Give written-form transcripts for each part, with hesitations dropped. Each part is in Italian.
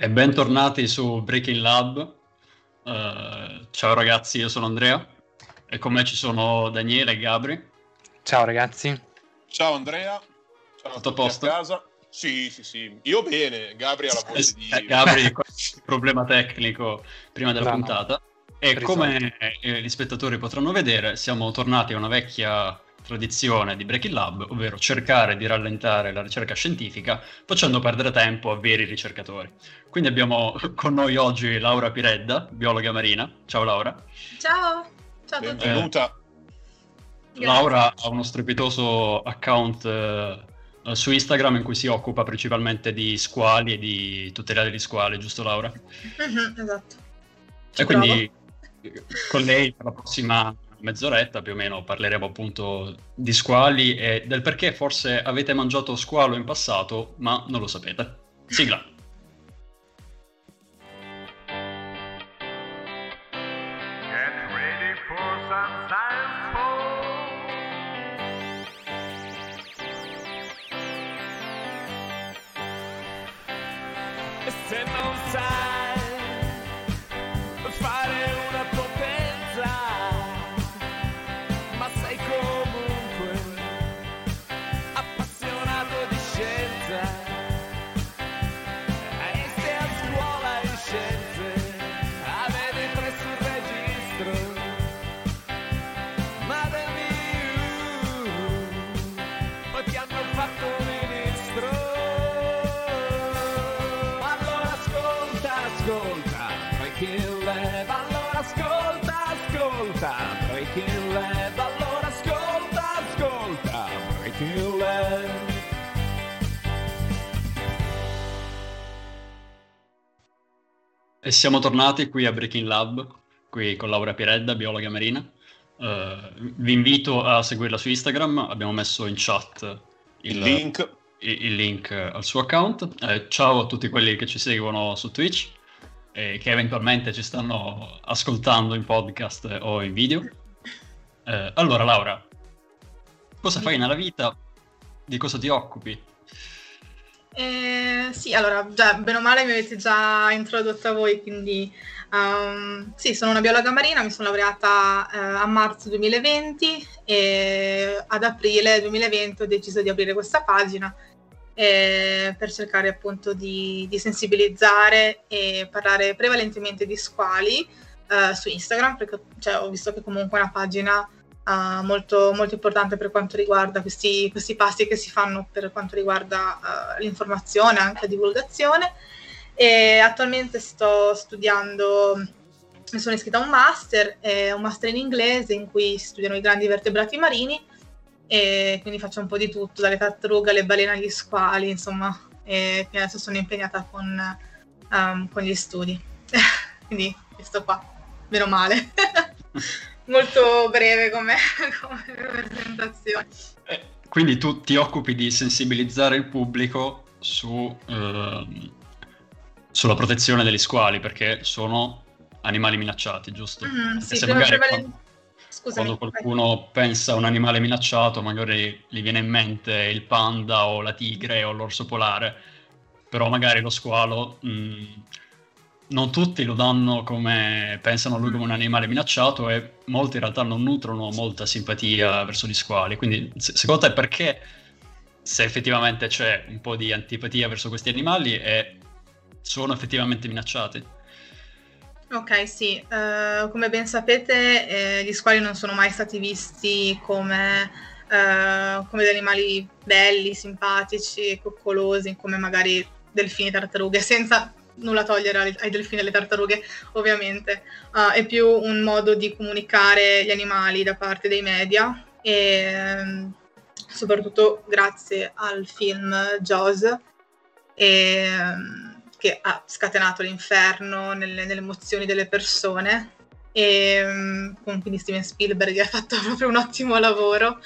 E bentornati su Breaking Lab. Ciao ragazzi, io sono Andrea e con me ci sono Daniele e Gabri. Ciao ragazzi. Ciao Andrea. Ciao a tutti a casa. Sì, io bene, Gabri ha la voce di... Gabri, problema tecnico prima della puntata. E come gli spettatori potranno vedere, siamo tornati a una vecchia tradizione di Breaking Lab, ovvero cercare di rallentare la ricerca scientifica facendo perdere tempo a veri ricercatori. Quindi abbiamo con noi oggi Laura Piredda, biologa marina. Ciao Laura. Ciao, ciao a tutti. Benvenuta. Laura ha uno strepitoso account su Instagram in cui si occupa principalmente di squali e di tutelare gli squali, giusto Laura? Esatto. E quindi con lei per la prossima mezz'oretta più o meno parleremo appunto di squali e del perché forse avete mangiato squalo in passato ma non lo sapete. Sigla. Get ready for some science post. Send on science. E siamo tornati qui a Breaking Lab, qui con Laura Piredda, biologa marina. Vi invito a seguirla su Instagram, abbiamo messo in chat il link al suo account. Ciao a tutti quelli che ci seguono su Twitch e che eventualmente ci stanno ascoltando in podcast o in video. Allora Laura, cosa fai nella vita? Di cosa ti occupi? Sì, allora, già, bene o male mi avete già introdotta voi, quindi sì, sono una biologa marina, mi sono laureata a marzo 2020 e ad aprile 2020 ho deciso di aprire questa pagina per cercare appunto di sensibilizzare e parlare prevalentemente di squali su Instagram, perché cioè, ho visto che comunque è una pagina molto, molto importante per quanto riguarda questi passi che si fanno per quanto riguarda l'informazione, anche la divulgazione. E attualmente sto studiando, mi sono iscritta a un master in inglese in cui si studiano i grandi vertebrati marini e quindi faccio un po' di tutto, dalle tartarughe alle balene agli squali, insomma, e adesso sono impegnata con gli studi. Quindi questo qua, meno male. Molto breve come presentazione. Quindi tu ti occupi di sensibilizzare il pubblico sulla protezione degli squali, perché sono animali minacciati, giusto? Sì, se magari quando qualcuno pensa a un animale minacciato, magari gli viene in mente il panda o la tigre o l'orso polare, però magari lo squalo... non tutti lo danno come pensano a lui come un animale minacciato e molti in realtà non nutrono molta simpatia verso gli squali. Quindi secondo te perché, se effettivamente c'è un po' di antipatia verso questi animali, e sono effettivamente minacciati? Ok, sì, come ben sapete gli squali non sono mai stati visti come degli animali belli, simpatici, coccolosi, come magari delfini, tartarughe, senza... nulla togliere ai delfini e alle tartarughe, ovviamente, è più un modo di comunicare gli animali da parte dei media e soprattutto grazie al film Jaws che ha scatenato l'inferno nelle emozioni delle persone e quindi Steven Spielberg ha fatto proprio un ottimo lavoro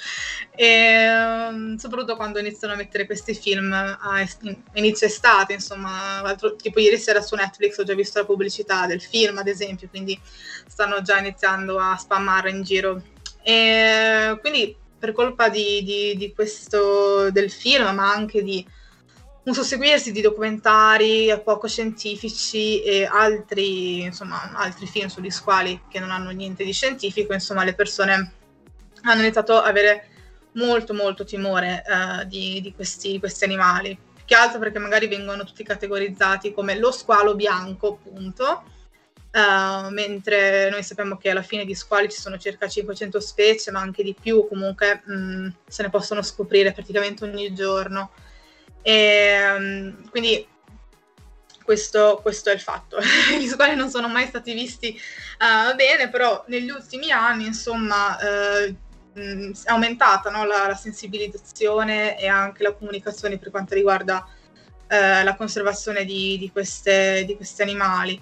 e soprattutto quando iniziano a mettere questi film a inizio estate, insomma, tipo ieri sera su Netflix ho già visto la pubblicità del film, ad esempio, quindi stanno già iniziando a spammarlo in giro e quindi per colpa di questo del film, ma anche di un susseguirsi di documentari poco scientifici e altri film sugli squali che non hanno niente di scientifico. Insomma, le persone hanno iniziato a avere molto timore di questi animali, più che altro perché magari vengono tutti categorizzati come lo squalo bianco, punto, mentre noi sappiamo che alla fine di squali ci sono circa 500 specie, ma anche di più, comunque se ne possono scoprire praticamente ogni giorno. E quindi questo è il fatto. Gli squali non sono mai stati visti bene, però negli ultimi anni, insomma, è aumentata, no, la sensibilizzazione e anche la comunicazione per quanto riguarda la conservazione di questi animali,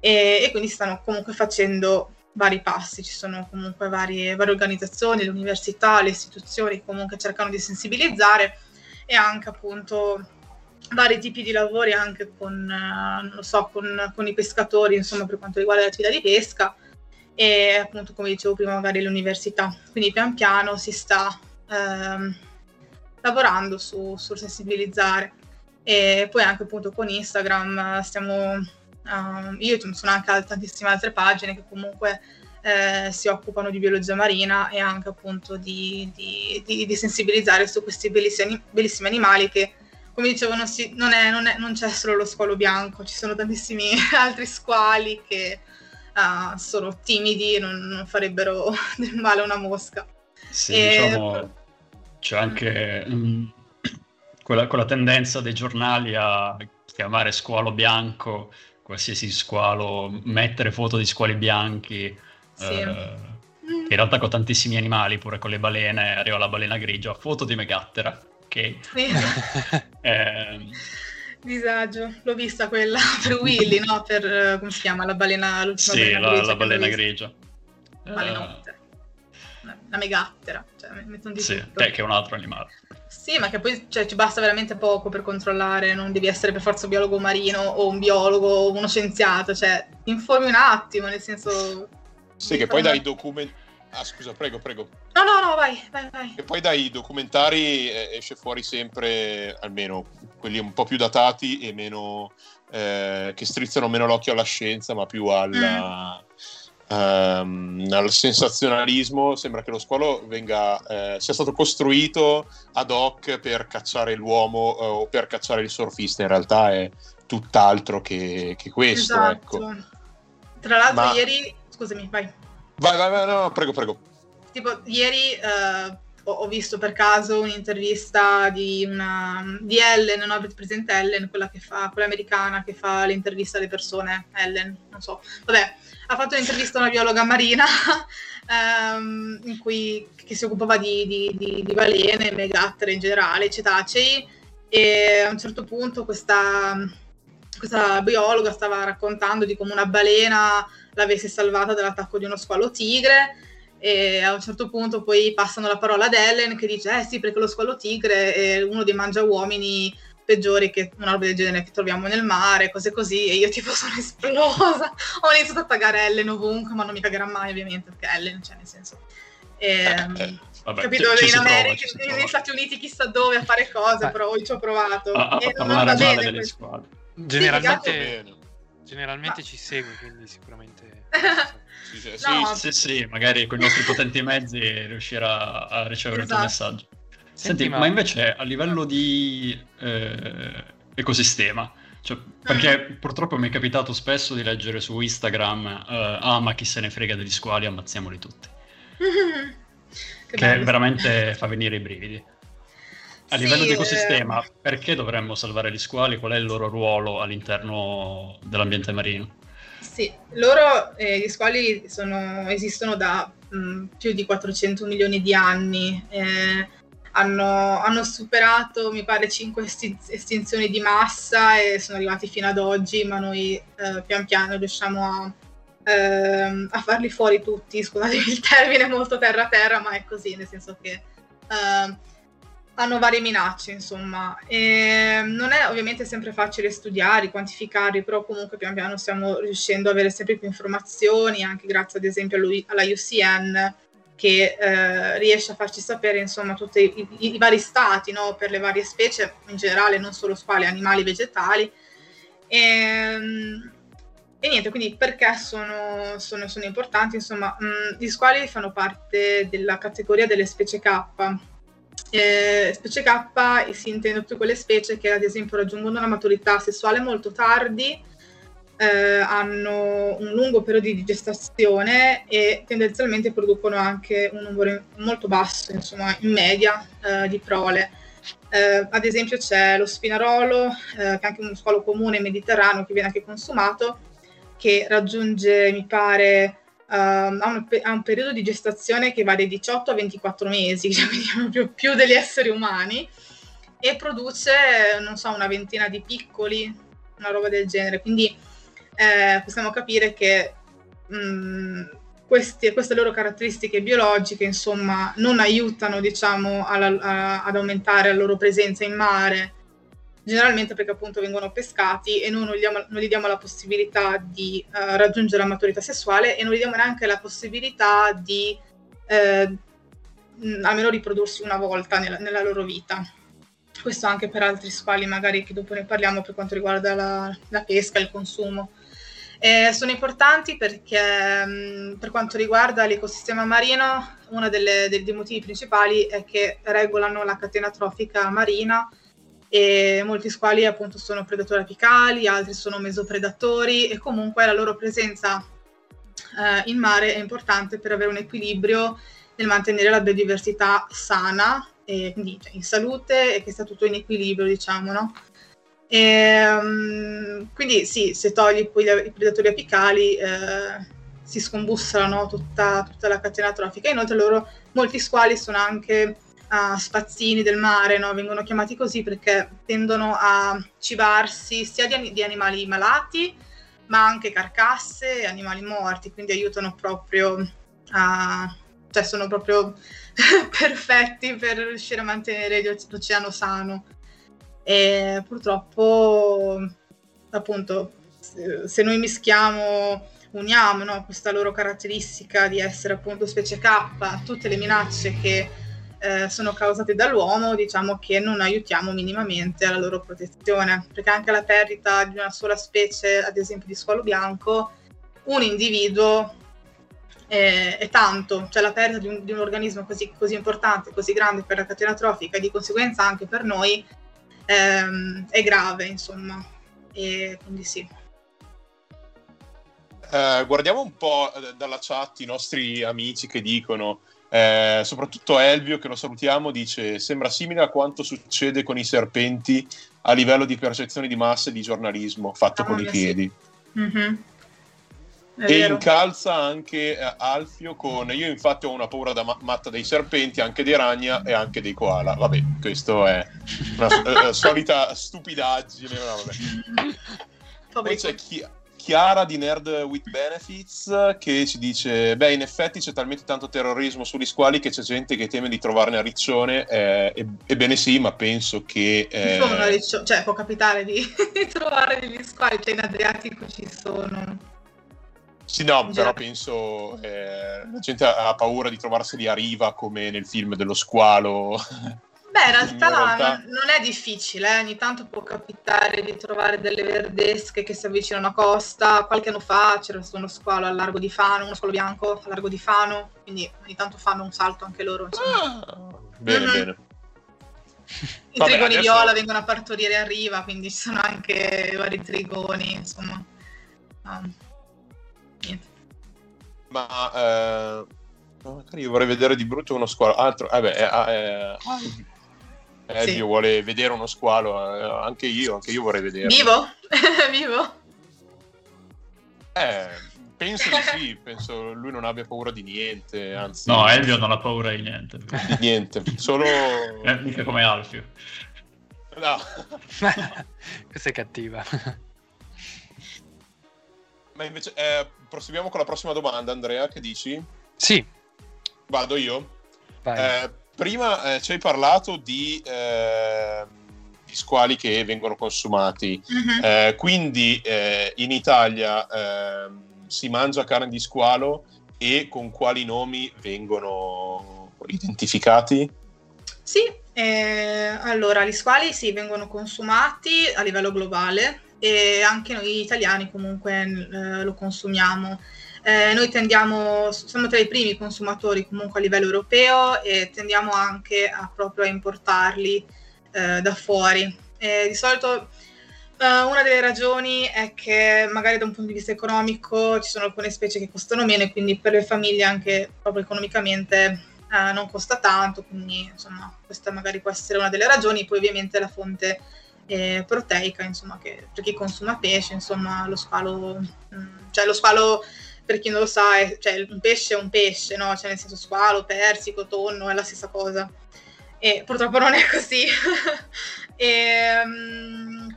e quindi stanno comunque facendo vari passi. Ci sono comunque varie organizzazioni, le università, le istituzioni comunque cercano di sensibilizzare, e anche appunto vari tipi di lavori anche con i pescatori, insomma, per quanto riguarda l'attività di pesca, e appunto, come dicevo prima, magari l'università. Quindi pian piano si sta lavorando sul sensibilizzare, e poi anche appunto con Instagram stiamo, io sono anche a tantissime altre pagine che comunque si occupano di biologia marina e anche appunto di sensibilizzare su questi bellissimi animali che, come dicevo, non c'è solo lo squalo bianco, ci sono tantissimi altri squali che sono timidi e non farebbero del male a una mosca. Sì, diciamo, c'è anche quella tendenza dei giornali a chiamare squalo bianco qualsiasi squalo, mettere foto di squali bianchi. Sì. In realtà con tantissimi animali, pure con le balene, arriva la balena grigia, foto di megattera, ok? Sì. Disagio, l'ho vista quella per Willy, no? Per, come si chiama? La balena, l'ultima, sì, balena grigia. Sì, la balena grigia. Balenottera. La megattera, cioè, metto un difetto. Sì, che è un altro animale. Sì, ma che poi, cioè, ci basta veramente poco per controllare, non devi essere per forza un biologo marino o un biologo o uno scienziato, cioè, informi un attimo, nel senso... Sì, che poi dai documenti... Ah, scusa, prego. No, vai. Che poi dai documentari esce fuori sempre, almeno quelli un po' più datati e meno... che strizzano meno l'occhio alla scienza, ma più al sensazionalismo. Sembra che lo squalo sia stato costruito ad hoc per cacciare l'uomo o per cacciare il surfista. In realtà è tutt'altro che questo, esatto. Ecco. Tra l'altro ieri... Scusami, vai. Vai, no, prego. Tipo, ieri ho visto per caso un'intervista di Ellen, non avete presente Ellen, quella americana che fa l'intervista alle persone, Ellen, non so. Vabbè, ha fatto un'intervista a una biologa marina che si occupava di balene, megattere in generale, cetacei, e a un certo punto questa biologa stava raccontando di come una balena l'avesse salvata dall'attacco di uno squalo tigre, e a un certo punto poi passano la parola ad Ellen che dice sì, perché lo squalo tigre è uno dei mangiauomini peggiori, che una roba del genere, che troviamo nel mare, cose così, e io tipo sono esplosa. Ho iniziato a taggare Ellen ovunque, ma non mi cagherà mai ovviamente, perché Ellen, cioè, nel senso, vabbè, capito, in America, negli Stati Uniti chissà dove a fare cose, però io ci ho provato a parlare male delle squadre. Generalmente ci segui, quindi sicuramente... sì, magari con i nostri potenti mezzi riuscirà a ricevere, esatto, il tuo messaggio. Senti, ma invece a livello di ecosistema, cioè, perché purtroppo mi è capitato spesso di leggere su Instagram ma chi se ne frega degli squali, ammazziamoli tutti. che veramente fa venire i brividi. A livello di ecosistema, perché dovremmo salvare gli squali? Qual è il loro ruolo all'interno dell'ambiente marino? Sì, loro, gli squali esistono da più di 400 milioni di anni, hanno superato, mi pare, 5 estinzioni di massa e sono arrivati fino ad oggi, ma noi pian piano riusciamo a farli fuori tutti. Scusatemi il termine molto terra-terra, ma è così, nel senso che... hanno varie minacce, insomma, e non è ovviamente sempre facile studiarli, quantificarli, però comunque pian piano stiamo riuscendo ad avere sempre più informazioni, anche grazie ad esempio alla IUCN, che riesce a farci sapere insomma tutti i vari stati, no? Per le varie specie in generale, non solo squali, animali, vegetali. E niente, quindi perché sono importanti? Insomma, gli squali fanno parte della categoria delle specie K. Specie K si intende tutte quelle specie che ad esempio raggiungono la maturità sessuale molto tardi, hanno un lungo periodo di gestazione e tendenzialmente producono anche un numero molto basso, insomma in media, di prole. Ad esempio c'è lo spinarolo, che è anche uno squalo comune mediterraneo che viene anche consumato, che raggiunge, mi pare, ha un periodo di gestazione che va dai 18 a 24 mesi, cioè vediamo più degli esseri umani, e produce, non so, una ventina di piccoli, una roba del genere. Quindi possiamo capire che queste loro caratteristiche biologiche, insomma, non aiutano, diciamo, ad aumentare la loro presenza in mare, generalmente perché appunto vengono pescati e noi non gli diamo la possibilità di raggiungere la maturità sessuale, e non gli diamo neanche la possibilità di almeno riprodursi una volta nella loro vita. Questo anche per altri squali, magari, che dopo ne parliamo, per quanto riguarda la pesca e il consumo. Sono importanti perché per quanto riguarda l'ecosistema marino, uno dei motivi principali è che regolano la catena trofica marina, e molti squali appunto sono predatori apicali, altri sono mesopredatori, e comunque la loro presenza in mare è importante per avere un equilibrio nel mantenere la biodiversità sana, e quindi in salute, e che sta tutto in equilibrio, diciamo, no? Quindi sì, se togli poi i predatori apicali si scombussolano tutta la catena trofica. Inoltre molti squali sono anche spazzini del mare, no? Vengono chiamati così perché tendono a cibarsi sia di animali malati, ma anche carcasse e animali morti, quindi aiutano proprio cioè sono proprio perfetti per riuscire a mantenere l'oceano sano. E purtroppo, appunto, se noi uniamo, no, questa loro caratteristica di essere appunto specie K, tutte le minacce che sono causate dall'uomo, diciamo che non aiutiamo minimamente alla loro protezione, perché anche la perdita di una sola specie, ad esempio di squalo bianco, un individuo è tanto, cioè la perdita di un organismo così importante, così grande per la catena trofica, e di conseguenza anche per noi, è grave, insomma, e quindi sì. Guardiamo un po' dalla chat i nostri amici che dicono, soprattutto Elvio, che lo salutiamo, dice: sembra simile a quanto succede con i serpenti a livello di percezione di massa e di giornalismo fatto con i piedi. Sì. Mm-hmm. E incalza anche Alfio con: io infatti ho una paura da matta dei serpenti, anche dei ragna e anche dei koala. Vabbè, questo è una solita stupidaggine. Vabbè. Poi c'è Chiara di Nerd with Benefits che ci dice: beh, in effetti c'è talmente tanto terrorismo sugli squali che c'è gente che teme di trovarne a riccione. Ebbene sì, ma penso che cioè può capitare di trovare degli squali, cioè in Adriatico ci sono. Sì, no, però penso la gente ha paura di trovarseli a riva, come nel film dello squalo. Beh, in realtà non è difficile, ogni tanto può capitare di trovare delle verdesche che si avvicinano a costa. Qualche anno fa c'era stato uno squalo al largo di Fano, uno squalo bianco al largo di Fano, quindi ogni tanto fanno un salto anche loro. Bene, bene. I trigoni adesso viola vengono a partorire a riva, quindi ci sono anche vari trigoni, insomma. Niente. Ma magari io vorrei vedere di brutto uno squalo. Altro, Elvio vuole vedere uno squalo. Anche io vorrei vederlo. Vivo? Penso di sì. Penso lui non abbia paura di niente. Anzi, no, Elvio non ha paura di niente. Solo mica come Alfio. No, questa è cattiva. Ma invece proseguiamo con la prossima domanda, Andrea, che dici? Sì. Vado io? Prima ci hai parlato di squali che vengono consumati, quindi in Italia si mangia carne di squalo, e con quali nomi vengono identificati? Sì, allora gli squali sì, vengono consumati a livello globale e anche noi italiani comunque lo consumiamo. Noi tendiamo, siamo tra i primi consumatori comunque a livello europeo e tendiamo anche a proprio a importarli da fuori. Di solito una delle ragioni è che magari da un punto di vista economico ci sono alcune specie che costano meno e quindi per le famiglie anche proprio economicamente non costa tanto, quindi insomma questa magari può essere una delle ragioni. Poi ovviamente la fonte proteica, insomma, che per chi consuma pesce, insomma lo squalo, cioè lo squalo, per chi non lo sa, cioè un pesce è un pesce, no? Cioè nel senso squalo, persico, tonno, è la stessa cosa. E purtroppo non è così. E,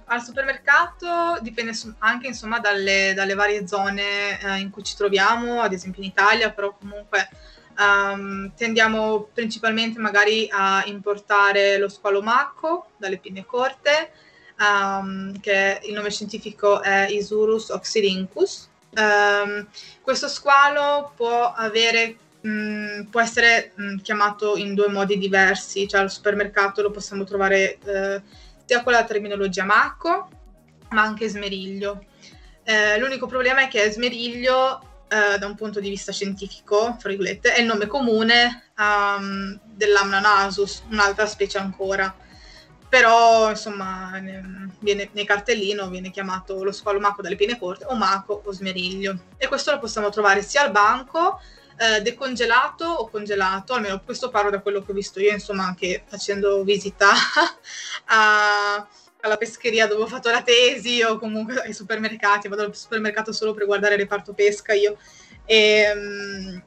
al supermercato dipende anche insomma dalle varie zone in cui ci troviamo, ad esempio in Italia, però comunque tendiamo principalmente magari a importare lo squalo macco dalle pinne corte, che il nome scientifico è Isurus oxyrinchus. Questo squalo può essere chiamato in due modi diversi, cioè al supermercato lo possiamo trovare sia con la terminologia macco ma anche smeriglio. L'unico problema è che smeriglio da un punto di vista scientifico, fra virgolette, è il nome comune dell'Amnanasus, un'altra specie ancora. Però insomma viene, nel cartellino viene chiamato lo squalo macco dalle pinne corte o macco o smeriglio, e questo lo possiamo trovare sia al banco decongelato o congelato, almeno questo parlo da quello che ho visto io, insomma anche facendo visita alla pescheria dove ho fatto la tesi o comunque ai supermercati, vado al supermercato solo per guardare il reparto pesca io. E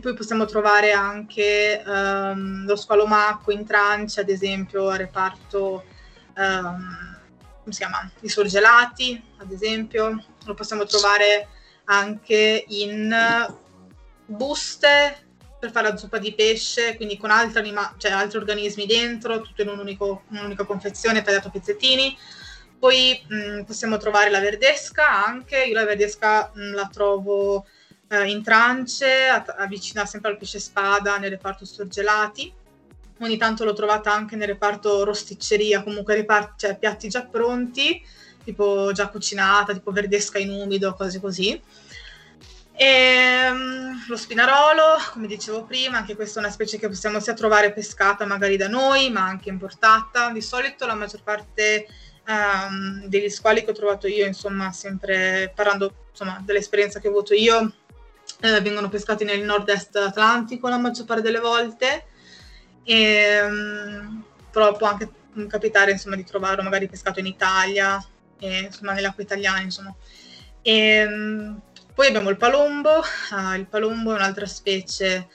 poi possiamo trovare anche lo squalo macco in Francia, ad esempio, al reparto come si chiama? I sorgelati, ad esempio. Lo possiamo trovare anche in buste per fare la zuppa di pesce, quindi con altri organismi dentro, tutto in un'unica confezione, tagliato a pezzettini. Poi possiamo trovare la verdesca anche. Io la verdesca la trovo in trance, avvicina sempre al pesce spada nel reparto sorgelati. Ogni tanto l'ho trovata anche nel reparto rosticceria, comunque cioè, piatti già pronti, tipo già cucinata, tipo verdesca in umido, cose così. E, lo spinarolo, come dicevo prima, anche questa è una specie che possiamo sia trovare pescata magari da noi, ma anche importata. Di solito la maggior parte degli squali che ho trovato io, insomma, sempre parlando insomma dell'esperienza che ho avuto io, vengono pescati nel nord-est atlantico la maggior parte delle volte, e, però può anche capitare insomma di trovarlo magari pescato in Italia, insomma nelle acque italiane, insomma. E, poi abbiamo il palombo. Il palombo è un'altra specie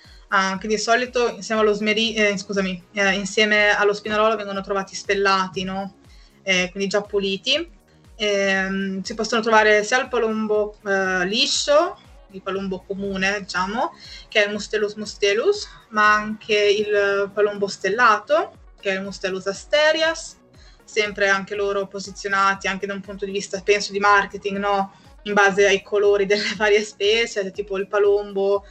che di solito insieme allo insieme allo spinarolo vengono trovati spellati, no? Quindi già puliti. Si possono trovare sia il palombo liscio, il palombo comune, diciamo, che è il Mustelus mustelus, ma anche il palombo stellato, che è il Mustelus asterias, sempre anche loro posizionati anche da un punto di vista, penso, di marketing, no? In base ai colori delle varie specie, tipo il palombo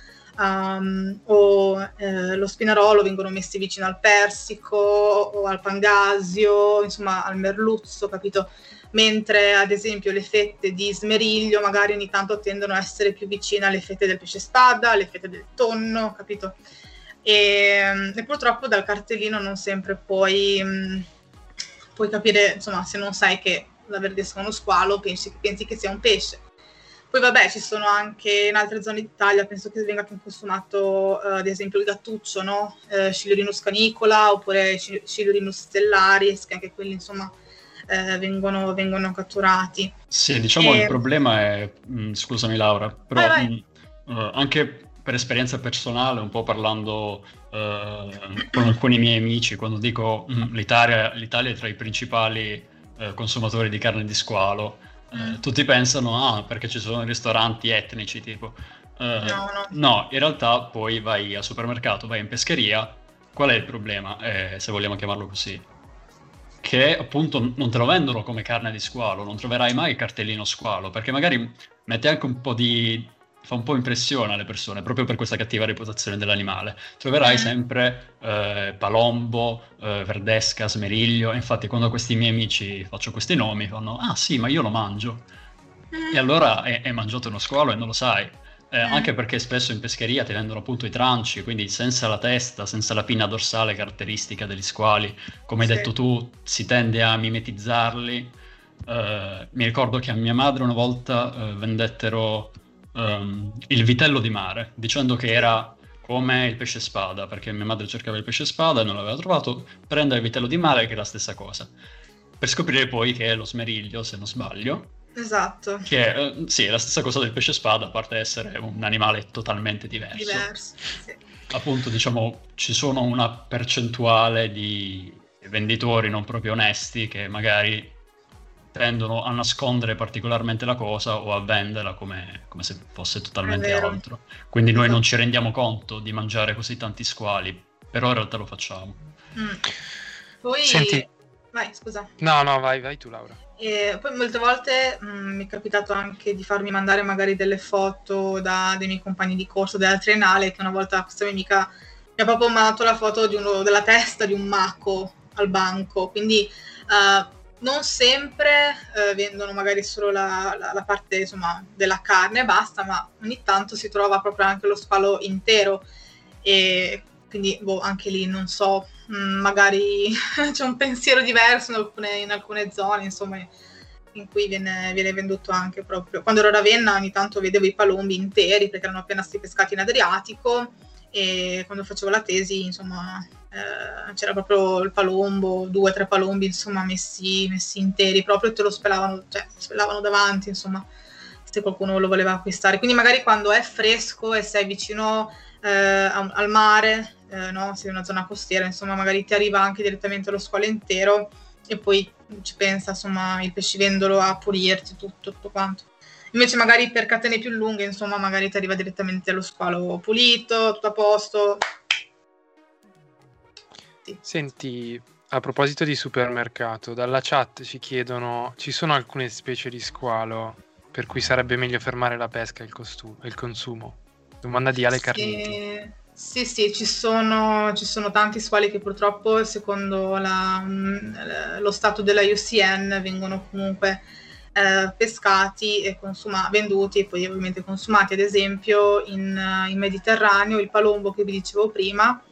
o lo spinarolo vengono messi vicino al persico o al pangasio, insomma al merluzzo, capito? Mentre ad esempio le fette di smeriglio magari ogni tanto tendono a essere più vicine alle fette del pesce spada, alle fette del tonno, capito? E purtroppo dal cartellino non sempre puoi capire, insomma, se non sai che la verdesca è uno squalo, pensi che sia un pesce. Poi vabbè, ci sono anche in altre zone d'Italia, penso che venga più consumato ad esempio il gattuccio, no? Scyliorhinus canicula oppure Scyliorhinus stellaris, che anche quelli, insomma, vengono catturati. Sì, diciamo il problema è, scusami Laura, però anche per esperienza personale, un po' parlando con alcuni miei amici, quando dico l'Italia è tra i principali consumatori di carne di squalo, tutti pensano perché ci sono ristoranti etnici, tipo no, in realtà poi vai al supermercato, vai in pescheria. Qual è il problema, se vogliamo chiamarlo così? Che appunto non te lo vendono come carne di squalo, non troverai mai il cartellino squalo, perché magari mette anche un po' di fa un po' impressione alle persone, proprio per questa cattiva reputazione dell'animale. Troverai sempre palombo, verdesca, smeriglio, e infatti quando questi miei amici faccio questi nomi fanno «Ah sì, ma io lo mangio!» E allora è mangiato uno squalo e non lo sai. Anche perché spesso in pescheria ti vendono appunto i tranci, quindi senza la testa, senza la pinna dorsale caratteristica degli squali. Come hai detto tu, si tende a mimetizzarli. Mi ricordo che a mia madre una volta vendettero il vitello di mare, dicendo che era come il pesce spada, perché mia madre cercava il pesce spada e non l'aveva trovato. Prenda il vitello di mare, che è la stessa cosa. Per scoprire poi che è lo smeriglio, se non sbaglio. Esatto. Che sì, è la stessa cosa del pesce spada, a parte essere un animale totalmente diverso. Diverso, sì. Appunto, diciamo, ci sono una percentuale di venditori non proprio onesti che magari tendono a nascondere particolarmente la cosa o a venderla come se fosse totalmente altro. Quindi noi non ci rendiamo conto di mangiare così tanti squali, però in realtà lo facciamo. Poi... Senti... Vai, scusa. No, vai tu, Laura. E poi molte volte mi è capitato anche di farmi mandare magari delle foto da dei miei compagni di corso della triennale, che una volta questa mia amica mi ha proprio mandato la foto di della testa di un maco al banco, quindi non sempre vendono magari solo la parte, insomma, della carne e basta, ma ogni tanto si trova proprio anche lo squalo intero, e quindi anche lì non so, magari c'è un pensiero diverso in alcune zone, insomma, in cui viene venduto anche proprio. Quando ero a Ravenna ogni tanto vedevo i palombi interi, perché erano appena stati pescati in Adriatico, e quando facevo la tesi, insomma, c'era proprio il palombo, 2 o 3 palombi, insomma, messi interi, proprio te lo spelavano, cioè spelavano davanti, insomma, se qualcuno lo voleva acquistare. Quindi magari quando è fresco e sei vicino al mare, no? Se è una zona costiera, insomma, magari ti arriva anche direttamente lo squalo intero, e poi ci pensa, insomma, il pescivendolo a pulirti tutto quanto. Invece magari per catene più lunghe, insomma, magari ti arriva direttamente lo squalo pulito, tutto a posto. Sì. Senti, a proposito di supermercato, dalla chat ci chiedono: ci sono alcune specie di squalo per cui sarebbe meglio fermare la pesca e il consumo? Domanda di Ale Carniti. Sì, ci sono tanti squali che purtroppo, secondo lo stato della IUCN, vengono comunque pescati e venduti e poi ovviamente consumati. Ad esempio in Mediterraneo il palombo che vi dicevo prima,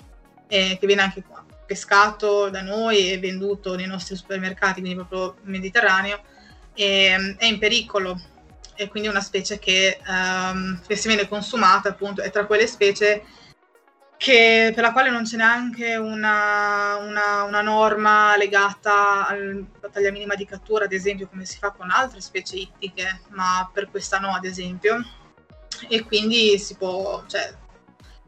che viene anche qua pescato da noi e venduto nei nostri supermercati, quindi proprio Mediterraneo, è in pericolo. E quindi è una specie che si viene consumata, appunto, è tra quelle specie per la quale non c'è neanche una norma legata alla taglia minima di cattura, ad esempio, come si fa con altre specie ittiche, ma per questa no, ad esempio. E quindi si può, cioè,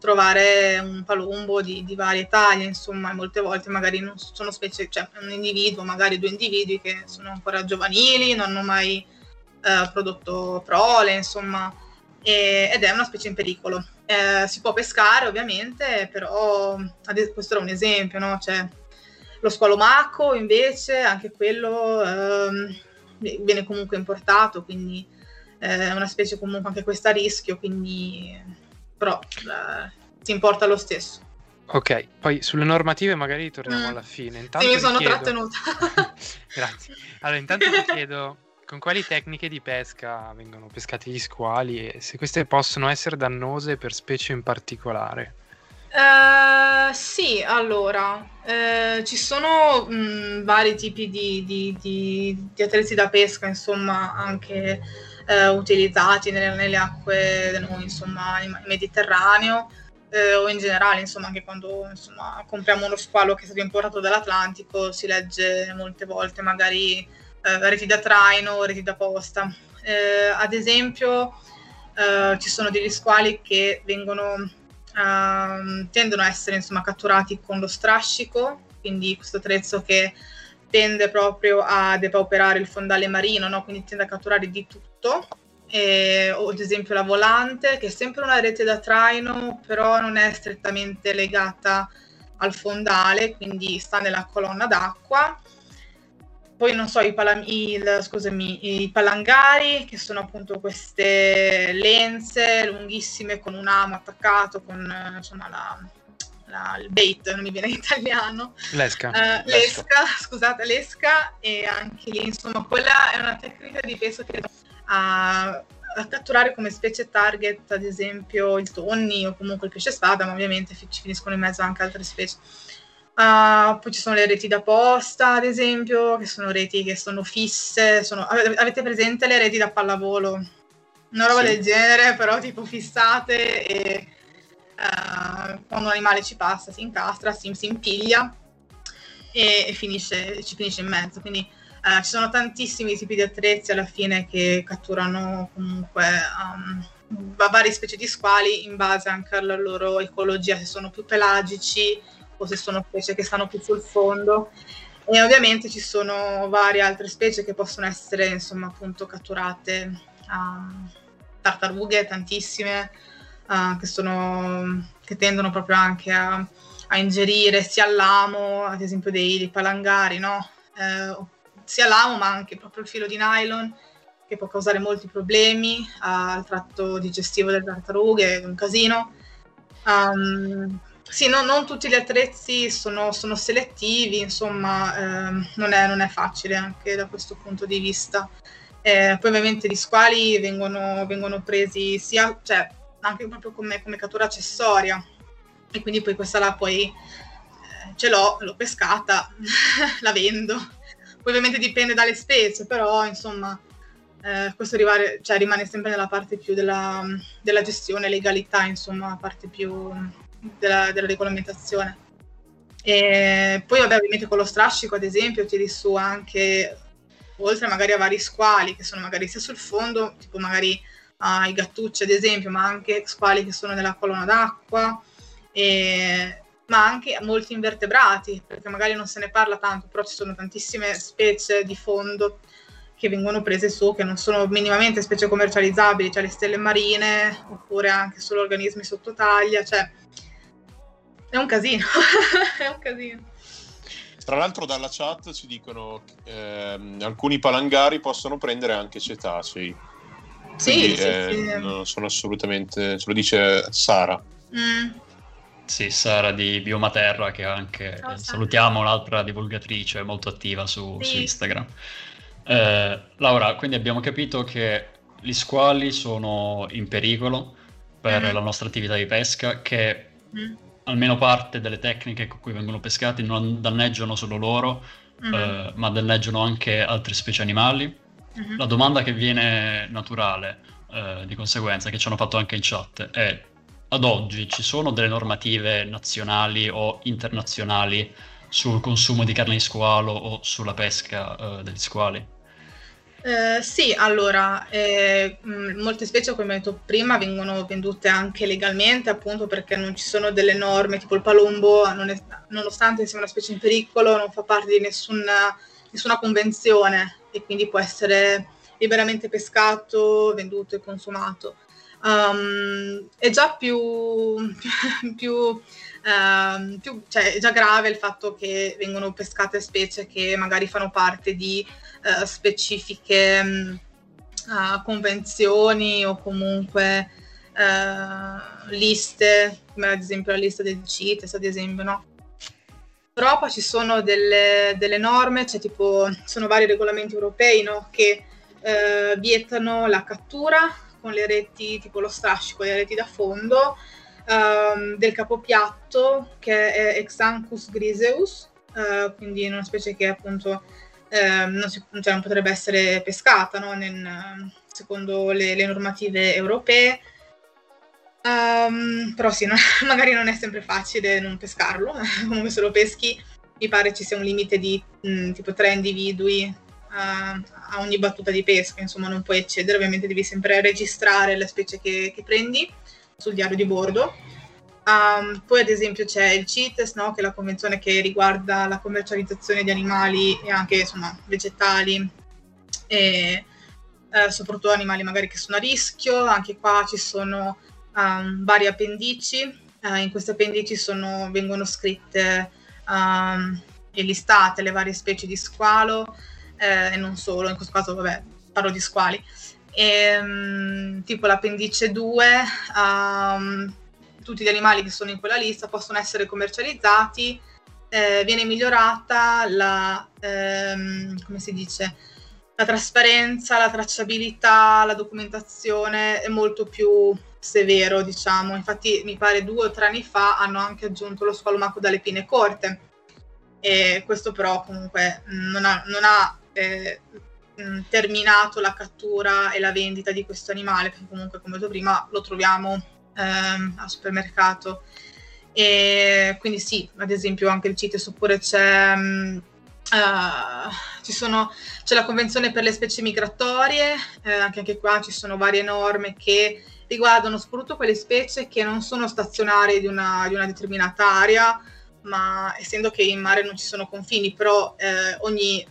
trovare un palombo di varie taglie, insomma, e molte volte magari non sono specie, cioè un individuo, magari 2 individui che sono ancora giovanili, non hanno mai prodotto prole, insomma, ed è una specie in pericolo. Si può pescare ovviamente, però questo era un esempio, no? Cioè, lo squalo maco invece, anche quello viene comunque importato, quindi è una specie comunque anche questa a rischio, quindi però si importa lo stesso. Ok, poi sulle normative magari torniamo alla fine. Intanto sì, mi sono trattenuta. Grazie. Allora, intanto ti chiedo: con quali tecniche di pesca vengono pescati gli squali e se queste possono essere dannose per specie in particolare? Sì, allora, ci sono vari tipi di attrezzi da pesca, insomma, anche utilizzati nelle acque da noi, insomma, in Mediterraneo, o in generale, insomma, anche quando, insomma, compriamo uno squalo che è stato importato dall'Atlantico, si legge molte volte magari reti da traino, reti da posta. Ad esempio ci sono degli squali che tendono a essere, insomma, catturati con lo strascico, quindi questo attrezzo che tende proprio a depauperare il fondale marino, no? Quindi tende a catturare di tutto, o ad esempio la volante, che è sempre una rete da traino, però non è strettamente legata al fondale, quindi sta nella colonna d'acqua. poi non so, i palangari, che sono appunto queste lenze lunghissime con un amo attaccato, con insomma il bait, non mi viene in italiano, l'esca, e anche lì insomma quella è una tecnica di pesca che a catturare come specie target ad esempio il tonni o comunque il pesce spada, ma ovviamente ci finiscono in mezzo anche altre specie. Poi ci sono le reti da posta ad esempio, che sono reti che sono fisse, avete presente le reti da pallavolo? Una roba del genere, però tipo fissate, e quando un animale ci passa si incastra, si impiglia e ci finisce in mezzo. Quindi ci sono tantissimi tipi di attrezzi alla fine che catturano comunque varie specie di squali in base anche alla loro ecologia, se sono più pelagici o se sono specie che stanno più sul fondo, e ovviamente ci sono varie altre specie che possono essere insomma appunto catturate, tartarughe tantissime che tendono proprio anche a ingerire sia l'amo, ad esempio dei palangari, no? Sia l'amo ma anche proprio il filo di nylon, che può causare molti problemi al tratto digestivo delle tartarughe, è un casino. Sì, non tutti gli attrezzi sono selettivi, insomma non è facile anche da questo punto di vista. Poi ovviamente gli squali vengono presi sia, cioè, anche proprio come cattura accessoria, e quindi poi questa là poi ce l'ho pescata, la vendo. Poi ovviamente dipende dalle specie, però insomma questo rimane sempre nella parte più della gestione, legalità, insomma la parte più della regolamentazione. E poi vabbè, ovviamente con lo strascico ad esempio tiri su anche, oltre magari a vari squali che sono magari sia sul fondo, tipo magari i gattucci ad esempio, ma anche squali che sono nella colonna d'acqua, ma anche molti invertebrati, perché magari non se ne parla tanto, però ci sono tantissime specie di fondo che vengono prese su, che non sono minimamente specie commercializzabili, cioè le stelle marine, oppure anche solo organismi sottotaglia, cioè è un casino, è un casino. Tra l'altro dalla chat ci dicono che alcuni palangari possono prendere anche cetacei. Quindi, sì. Non sono assolutamente, ce lo dice Sara. Sì, Sara di Biomaterra, che anche salutiamo, un'altra divulgatrice molto attiva su Instagram. Laura, quindi abbiamo capito che gli squali sono in pericolo per la nostra attività di pesca, che almeno parte delle tecniche con cui vengono pescati non danneggiano solo loro, ma danneggiano anche altre specie animali. La domanda che viene naturale, di conseguenza, che ci hanno fatto anche in chat, è: ad oggi ci sono delle normative nazionali o internazionali sul consumo di carne di squalo o sulla pesca degli squali? Sì, allora, molte specie, come ho detto prima, vengono vendute anche legalmente, appunto perché non ci sono delle norme, tipo il palombo, nonostante sia una specie in pericolo, non fa parte di nessuna convenzione, e quindi può essere liberamente pescato, venduto e consumato. È già cioè è già grave il fatto che vengono pescate specie che magari fanno parte di specifiche convenzioni o comunque liste, come ad esempio la lista del CITES, ad esempio, no? In Europa ci sono delle norme, cioè tipo sono vari regolamenti europei, no, che vietano la cattura con le reti, tipo lo strascico, le reti da fondo, del capopiatto, che è Hexanchus griseus, quindi una specie che appunto non potrebbe essere pescata, no, secondo le normative europee. Però sì, magari non è sempre facile non pescarlo, comunque se lo peschi mi pare ci sia un limite di tipo 3 individui a ogni battuta di pesca, insomma non puoi eccedere, ovviamente devi sempre registrare la specie che prendi sul diario di bordo. Poi ad esempio c'è il CITES, no, che è la convenzione che riguarda la commercializzazione di animali e anche insomma vegetali e soprattutto animali magari che sono a rischio. Anche qua ci sono varie appendici, in queste appendici vengono scritte e listate le varie specie di squalo, e non solo, in questo caso vabbè, parlo di squali, e, tipo l'appendice 2, tutti gli animali che sono in quella lista possono essere commercializzati, viene migliorata la, come si dice, la trasparenza, la tracciabilità, la documentazione è molto più severo, diciamo. Infatti mi pare 2 o 3 anni fa hanno anche aggiunto lo squalomaco dalle pinne corte, e questo però comunque non ha terminato la cattura e la vendita di questo animale, perché comunque, come ho detto prima, lo troviamo al supermercato. E quindi sì, ad esempio anche il CITES, oppure c'è la Convenzione per le specie migratorie, anche qua ci sono varie norme che riguardano soprattutto quelle specie che non sono stazionarie di una determinata area, ma essendo che in mare non ci sono confini, però ogni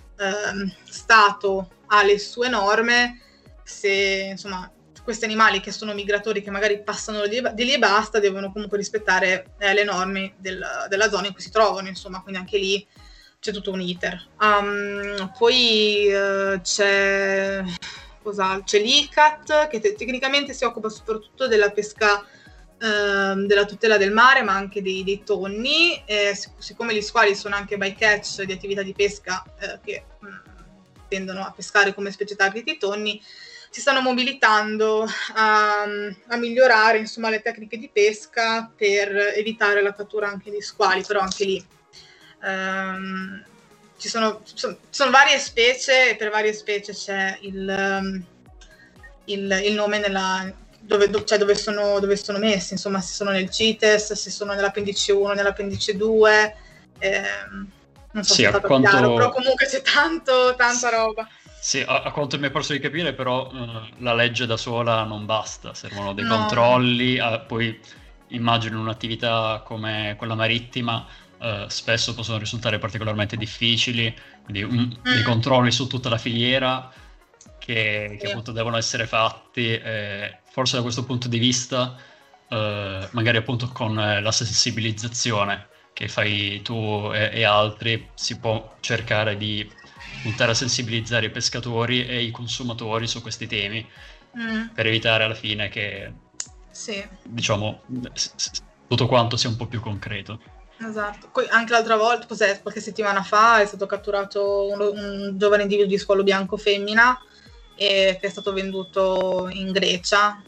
stato ha le sue norme. Se insomma questi animali che sono migratori, che magari passano di lì e basta, devono comunque rispettare le norme della zona in cui si trovano, insomma, quindi anche lì c'è tutto un iter. Poi c'è l'ICAT, che tecnicamente si occupa soprattutto della pesca, della tutela del mare, ma anche dei tonni, siccome gli squali sono anche bycatch di attività di pesca, che tendono a pescare come specie target i tonni, si stanno mobilitando a migliorare, insomma, le tecniche di pesca per evitare la cattura anche di squali. Però anche lì ci sono varie specie, e per varie specie c'è il nome dove sono messi, insomma, se sono nel CITES, se sono nell'appendice 1, nell'appendice 2, non so, sì, se è stato chiaro, però comunque c'è tanta roba. Sì, a quanto mi è parso di capire, però la legge da sola non basta, servono dei controlli, poi immagino un'attività come quella marittima spesso possono risultare particolarmente difficili, quindi dei controlli su tutta la filiera che appunto devono essere fatti, forse da questo punto di vista magari appunto con la sensibilizzazione che fai tu e altri si può cercare di puntare a sensibilizzare i pescatori e i consumatori su questi temi per evitare alla fine che, sì, diciamo, tutto quanto sia un po' più concreto. Esatto. Anche l'altra volta, qualche settimana fa, è stato catturato un giovane individuo di squalo bianco femmina che è stato venduto in Grecia,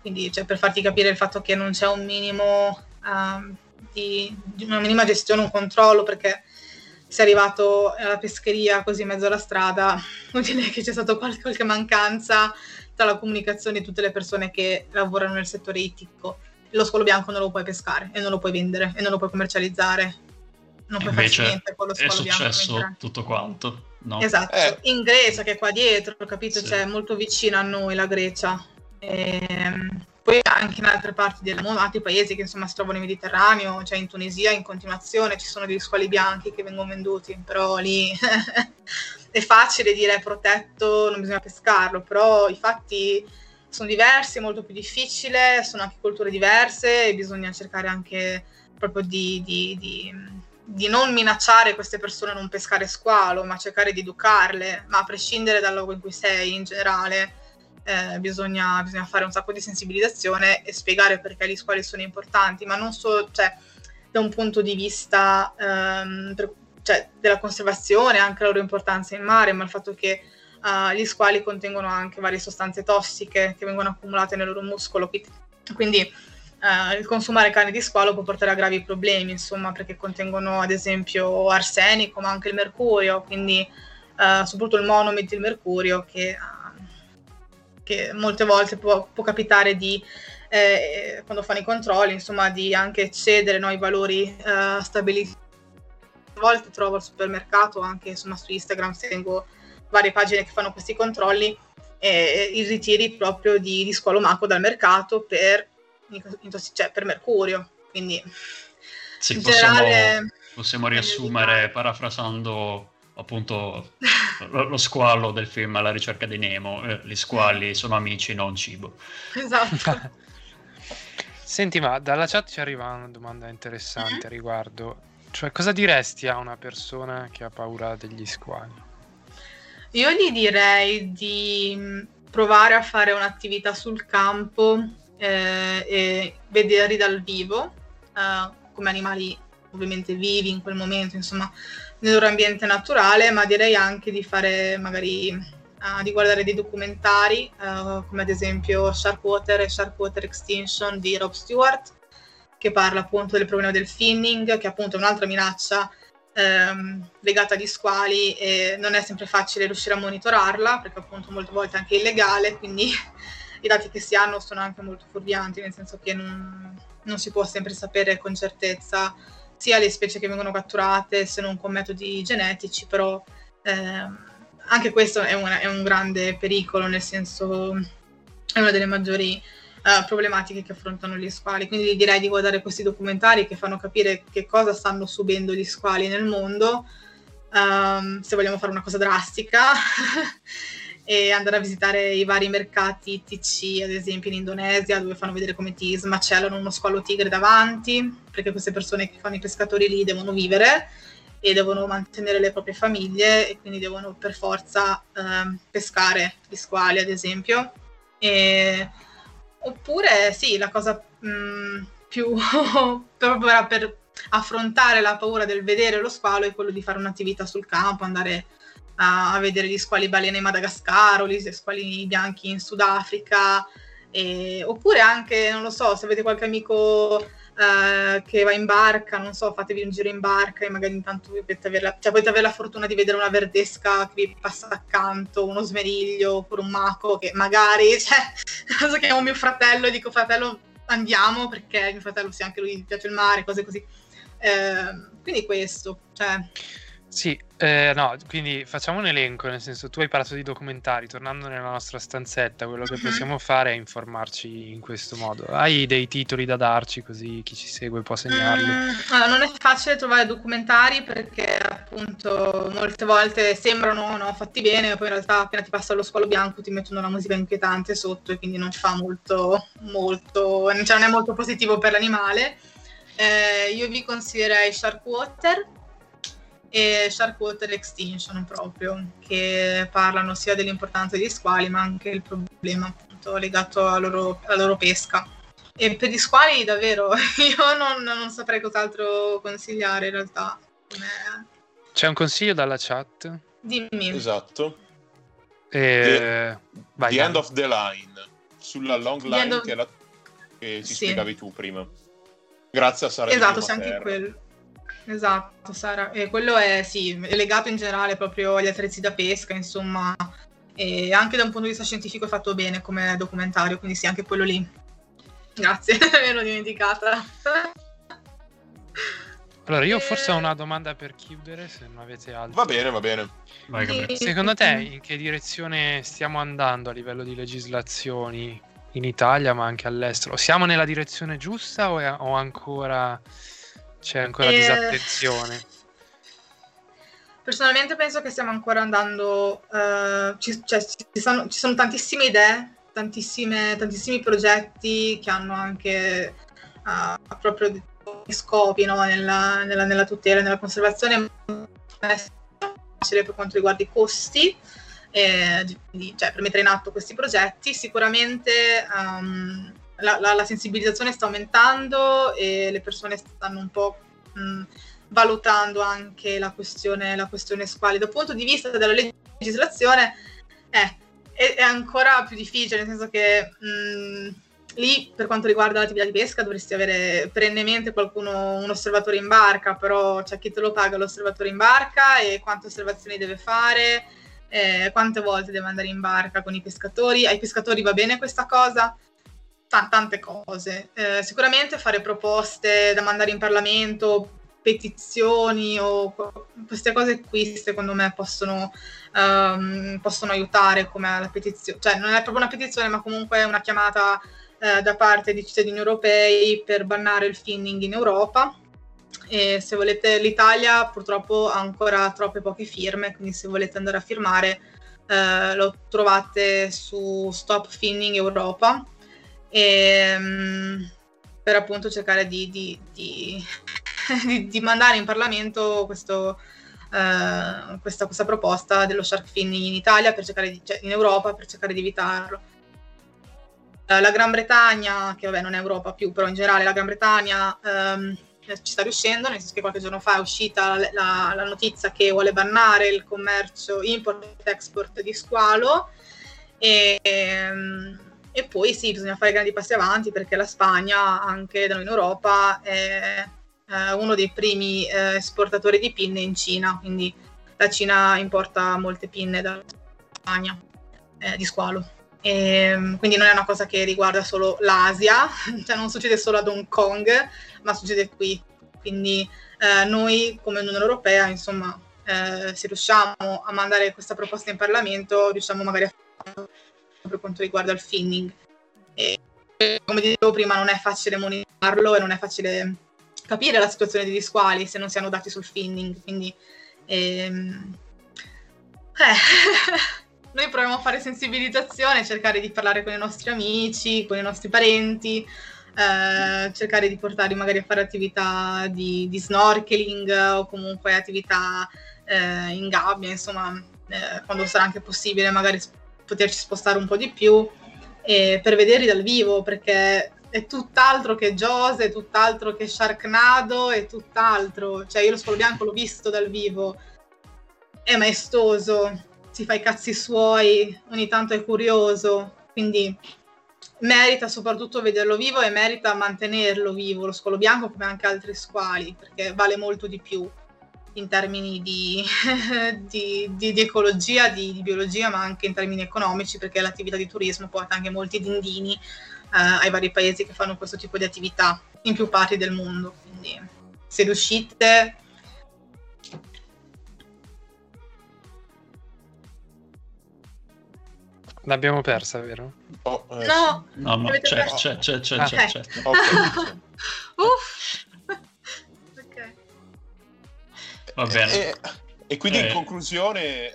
quindi, cioè, per farti capire il fatto che non c'è un minimo di una minima gestione, un controllo, perché se è arrivato alla pescheria così in mezzo alla strada, vuol dire che c'è stata qualche mancanza tra la comunicazione di tutte le persone che lavorano nel settore ittico. Lo squalo bianco non lo puoi pescare, e non lo puoi vendere, e non lo puoi commercializzare. Non puoi farci niente con lo squalo bianco. È successo tutto quanto, no? Esatto, in Grecia, che è qua dietro, capito? Sì. Cioè, molto vicino a noi la Grecia. Poi anche in altre parti del mondo, altri paesi che insomma si trovano nel Mediterraneo, cioè in Tunisia in continuazione ci sono degli squali bianchi che vengono venduti, però lì è facile dire è protetto, non bisogna pescarlo, però i fatti sono diversi, è molto più difficile, sono anche culture diverse e bisogna cercare anche proprio di non minacciare queste persone a non pescare squalo, ma cercare di educarle, ma a prescindere dal luogo in cui sei in generale. Bisogna fare un sacco di sensibilizzazione e spiegare perché gli squali sono importanti, ma non solo, cioè, da un punto di vista della conservazione, anche la loro importanza in mare, ma il fatto che gli squali contengono anche varie sostanze tossiche che vengono accumulate nel loro muscolo, quindi il consumare carne di squalo può portare a gravi problemi, insomma, perché contengono ad esempio arsenico, ma anche il mercurio, quindi soprattutto il monometilmercurio, che molte volte può capitare di, quando fanno i controlli, insomma, di anche eccedere, no, i valori stabiliti. A volte trovo al supermercato, anche insomma su Instagram, seguo varie pagine che fanno questi controlli, i ritiri proprio di squalomaco dal mercato per mercurio. Quindi sì, in generale, possiamo riassumere parafrasando appunto lo squalo del film Alla ricerca di Nemo, gli squali sono amici, non cibo. Esatto. Senti, ma dalla chat ci arriva una domanda interessante a riguardo, cioè cosa diresti a una persona che ha paura degli squali? Io gli direi di provare a fare un'attività sul campo e vederli dal vivo, come animali ovviamente vivi in quel momento, insomma, nel loro ambiente naturale, ma direi anche di fare magari di guardare dei documentari come ad esempio Sharkwater e Sharkwater Extinction di Rob Stewart, che parla appunto del problema del finning, che appunto è un'altra minaccia legata agli squali, e non è sempre facile riuscire a monitorarla perché appunto molte volte è anche illegale, quindi i dati che si hanno sono anche molto fuorvianti, nel senso che non si può sempre sapere con certezza sia le specie che vengono catturate, se non con metodi genetici, però anche questo è un grande pericolo, nel senso è una delle maggiori problematiche che affrontano gli squali. Quindi direi di guardare questi documentari che fanno capire che cosa stanno subendo gli squali nel mondo, se vogliamo fare una cosa drastica, e andare a visitare i vari mercati ittici, ad esempio in Indonesia, dove fanno vedere come ti smacellano uno squalo tigre davanti, perché queste persone che fanno i pescatori lì devono vivere e devono mantenere le proprie famiglie, e quindi devono per forza pescare gli squali, ad esempio. Oppure sì, la cosa più proprio per affrontare la paura del vedere lo squalo è quello di fare un'attività sul campo, andare a vedere gli squali balena in Madagascar o gli squali bianchi in Sudafrica, oppure anche, non lo so, se avete qualche amico che va in barca, non so, fatevi un giro in barca e magari intanto potete avere la fortuna di vedere una verdesca che vi passa accanto, uno smeriglio oppure un maco, che magari, cioè, cosa che ho mio fratello e dico fratello andiamo, perché mio fratello sì, anche lui piace il mare, cose così, quindi questo, cioè. Sì, no, quindi facciamo un elenco, nel senso, tu hai parlato di documentari, tornando nella nostra stanzetta, quello che possiamo fare è informarci in questo modo. Hai dei titoli da darci, così chi ci segue può segnarli? Allora, non è facile trovare documentari perché appunto molte volte sembrano, no, fatti bene, ma poi in realtà appena ti passa lo squalo bianco ti mettono una musica inquietante sotto e quindi non fa molto, cioè non è molto positivo per l'animale. Io vi consiglierei Sharkwater e Sharkwater Extinction, proprio, che parlano sia dell'importanza degli squali ma anche il problema appunto legato alla loro pesca. E per gli squali davvero io non saprei cos'altro consigliare in realtà. C'è un consiglio dalla chat? Dimmi. Esatto. The End of the Line, sulla long line che ci spiegavi tu prima. Grazie a Sara. Esatto, c'è anche quello. Esatto, Sara, e quello è, sì, è legato in generale proprio agli attrezzi da pesca, insomma, e anche da un punto di vista scientifico è fatto bene come documentario, quindi sì, anche quello lì. Grazie, me l'ho dimenticata. Allora, io forse ho una domanda per chiudere, se non avete altro. Va bene. Vai, secondo te in che direzione stiamo andando a livello di legislazioni in Italia ma anche all'estero? Siamo nella direzione giusta o ancora... c'è ancora disattenzione? Personalmente penso che stiamo ancora andando, ci sono tantissime idee, tantissimi progetti che hanno anche proprio dei scopi, no? nella tutela e nella conservazione, ma è facile per quanto riguarda i costi, quindi per mettere in atto questi progetti. Sicuramente la sensibilizzazione sta aumentando e le persone stanno un po' valutando anche la questione squali. Dal punto di vista della legislazione è ancora più difficile, nel senso che lì per quanto riguarda l'attività di pesca dovresti avere perennemente un osservatore in barca, però c'è chi te lo paga l'osservatore in barca e quante osservazioni deve fare, quante volte deve andare in barca con i pescatori. Ai pescatori va bene questa cosa? Tante cose, sicuramente fare proposte da mandare in Parlamento, petizioni o queste cose qui secondo me possono aiutare, come la petizione, cioè non è proprio una petizione ma comunque una chiamata da parte di cittadini europei per bannare il finning in Europa. E se volete, l'Italia purtroppo ha ancora troppe poche firme, quindi se volete andare a firmare lo trovate su Stop Finning Europa. Per appunto cercare di mandare in Parlamento questo questa proposta dello shark fin in Italia, per cercare di, cioè in Europa, per cercare di evitarlo. La Gran Bretagna, che vabbè non è Europa più, però in generale la Gran Bretagna ci sta riuscendo, nel senso che qualche giorno fa è uscita la notizia che vuole bannare il commercio import ed export di squalo, e poi sì, bisogna fare grandi passi avanti, perché la Spagna, anche da noi in Europa, è uno dei primi esportatori di pinne in Cina, quindi la Cina importa molte pinne dalla Spagna di squalo. E quindi non è una cosa che riguarda solo l'Asia, cioè non succede solo ad Hong Kong, ma succede qui. Quindi noi come Unione Europea, insomma, se riusciamo a mandare questa proposta in Parlamento, riusciamo magari a farlo per quanto riguarda il finning. E, come dicevo prima, non è facile monitorarlo e non è facile capire la situazione degli squali se non si hanno dati sul finning. Quindi Noi proviamo a fare sensibilizzazione, cercare di parlare con i nostri amici, con i nostri parenti, cercare di portarli magari a fare attività di snorkeling o comunque attività in gabbia, insomma, quando sarà anche possibile magari poterci spostare un po' di più per vederli dal vivo, perché è tutt'altro che Jaws, è tutt'altro che Sharknado, è tutt'altro. Cioè io lo squalo bianco l'ho visto dal vivo, è maestoso, si fa i cazzi suoi, ogni tanto è curioso, quindi merita soprattutto vederlo vivo e merita mantenerlo vivo, lo squalo bianco come anche altri squali, perché vale molto di più in termini di ecologia, di biologia, ma anche in termini economici, perché l'attività di turismo porta anche molti dindini ai vari paesi che fanno questo tipo di attività in più parti del mondo. Quindi se riuscite... L'abbiamo persa, vero? Oh, no! No, ma c'è. Okay. Ok. Va bene. E quindi in conclusione,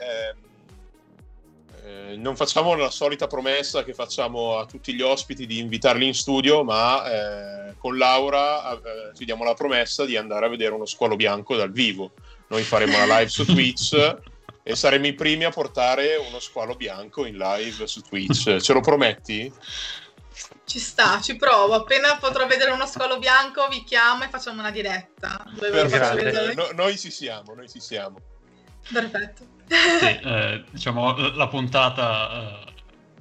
non facciamo la solita promessa che facciamo a tutti gli ospiti di invitarli in studio, ma con Laura ci diamo la promessa di andare a vedere uno squalo bianco dal vivo. Noi faremo la live su Twitch e saremo i primi a portare uno squalo bianco in live su Twitch. Ce lo prometti? Ci sta, ci provo. Appena potrò vedere uno squalo bianco vi chiamo e facciamo una diretta. Noi ci siamo. Perfetto. Sì, diciamo la puntata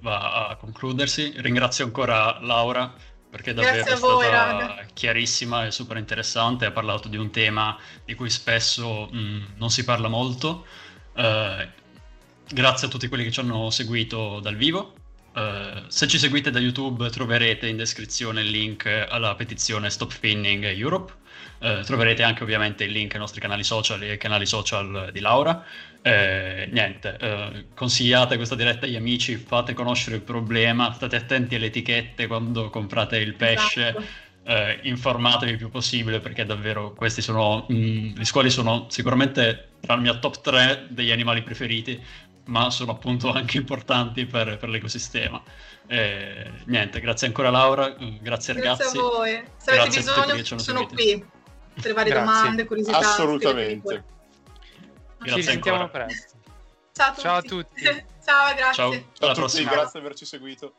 va a concludersi. Ringrazio ancora Laura, perché davvero è stata chiarissima e super interessante. Ha parlato di un tema di cui spesso non si parla molto. Grazie a tutti quelli che ci hanno seguito dal vivo. Se ci seguite da YouTube troverete in descrizione il link alla petizione Stop Finning Europe. Troverete anche ovviamente il link ai nostri canali social e ai canali social di Laura. Consigliate questa diretta agli amici, fate conoscere il problema, state attenti alle etichette quando comprate il pesce. Esatto. Informatevi il più possibile, perché davvero questi sono gli squali sono sicuramente tra la mia top 3 degli animali preferiti, ma sono appunto anche importanti per l'ecosistema. Grazie ancora Laura, grazie ragazzi, grazie a voi, se avete bisogno sono qui per varie domande, curiosità, assolutamente. Ci sentiamo presto. Ciao a tutti. Ciao, grazie. Ciao a tutti, grazie per averci seguito.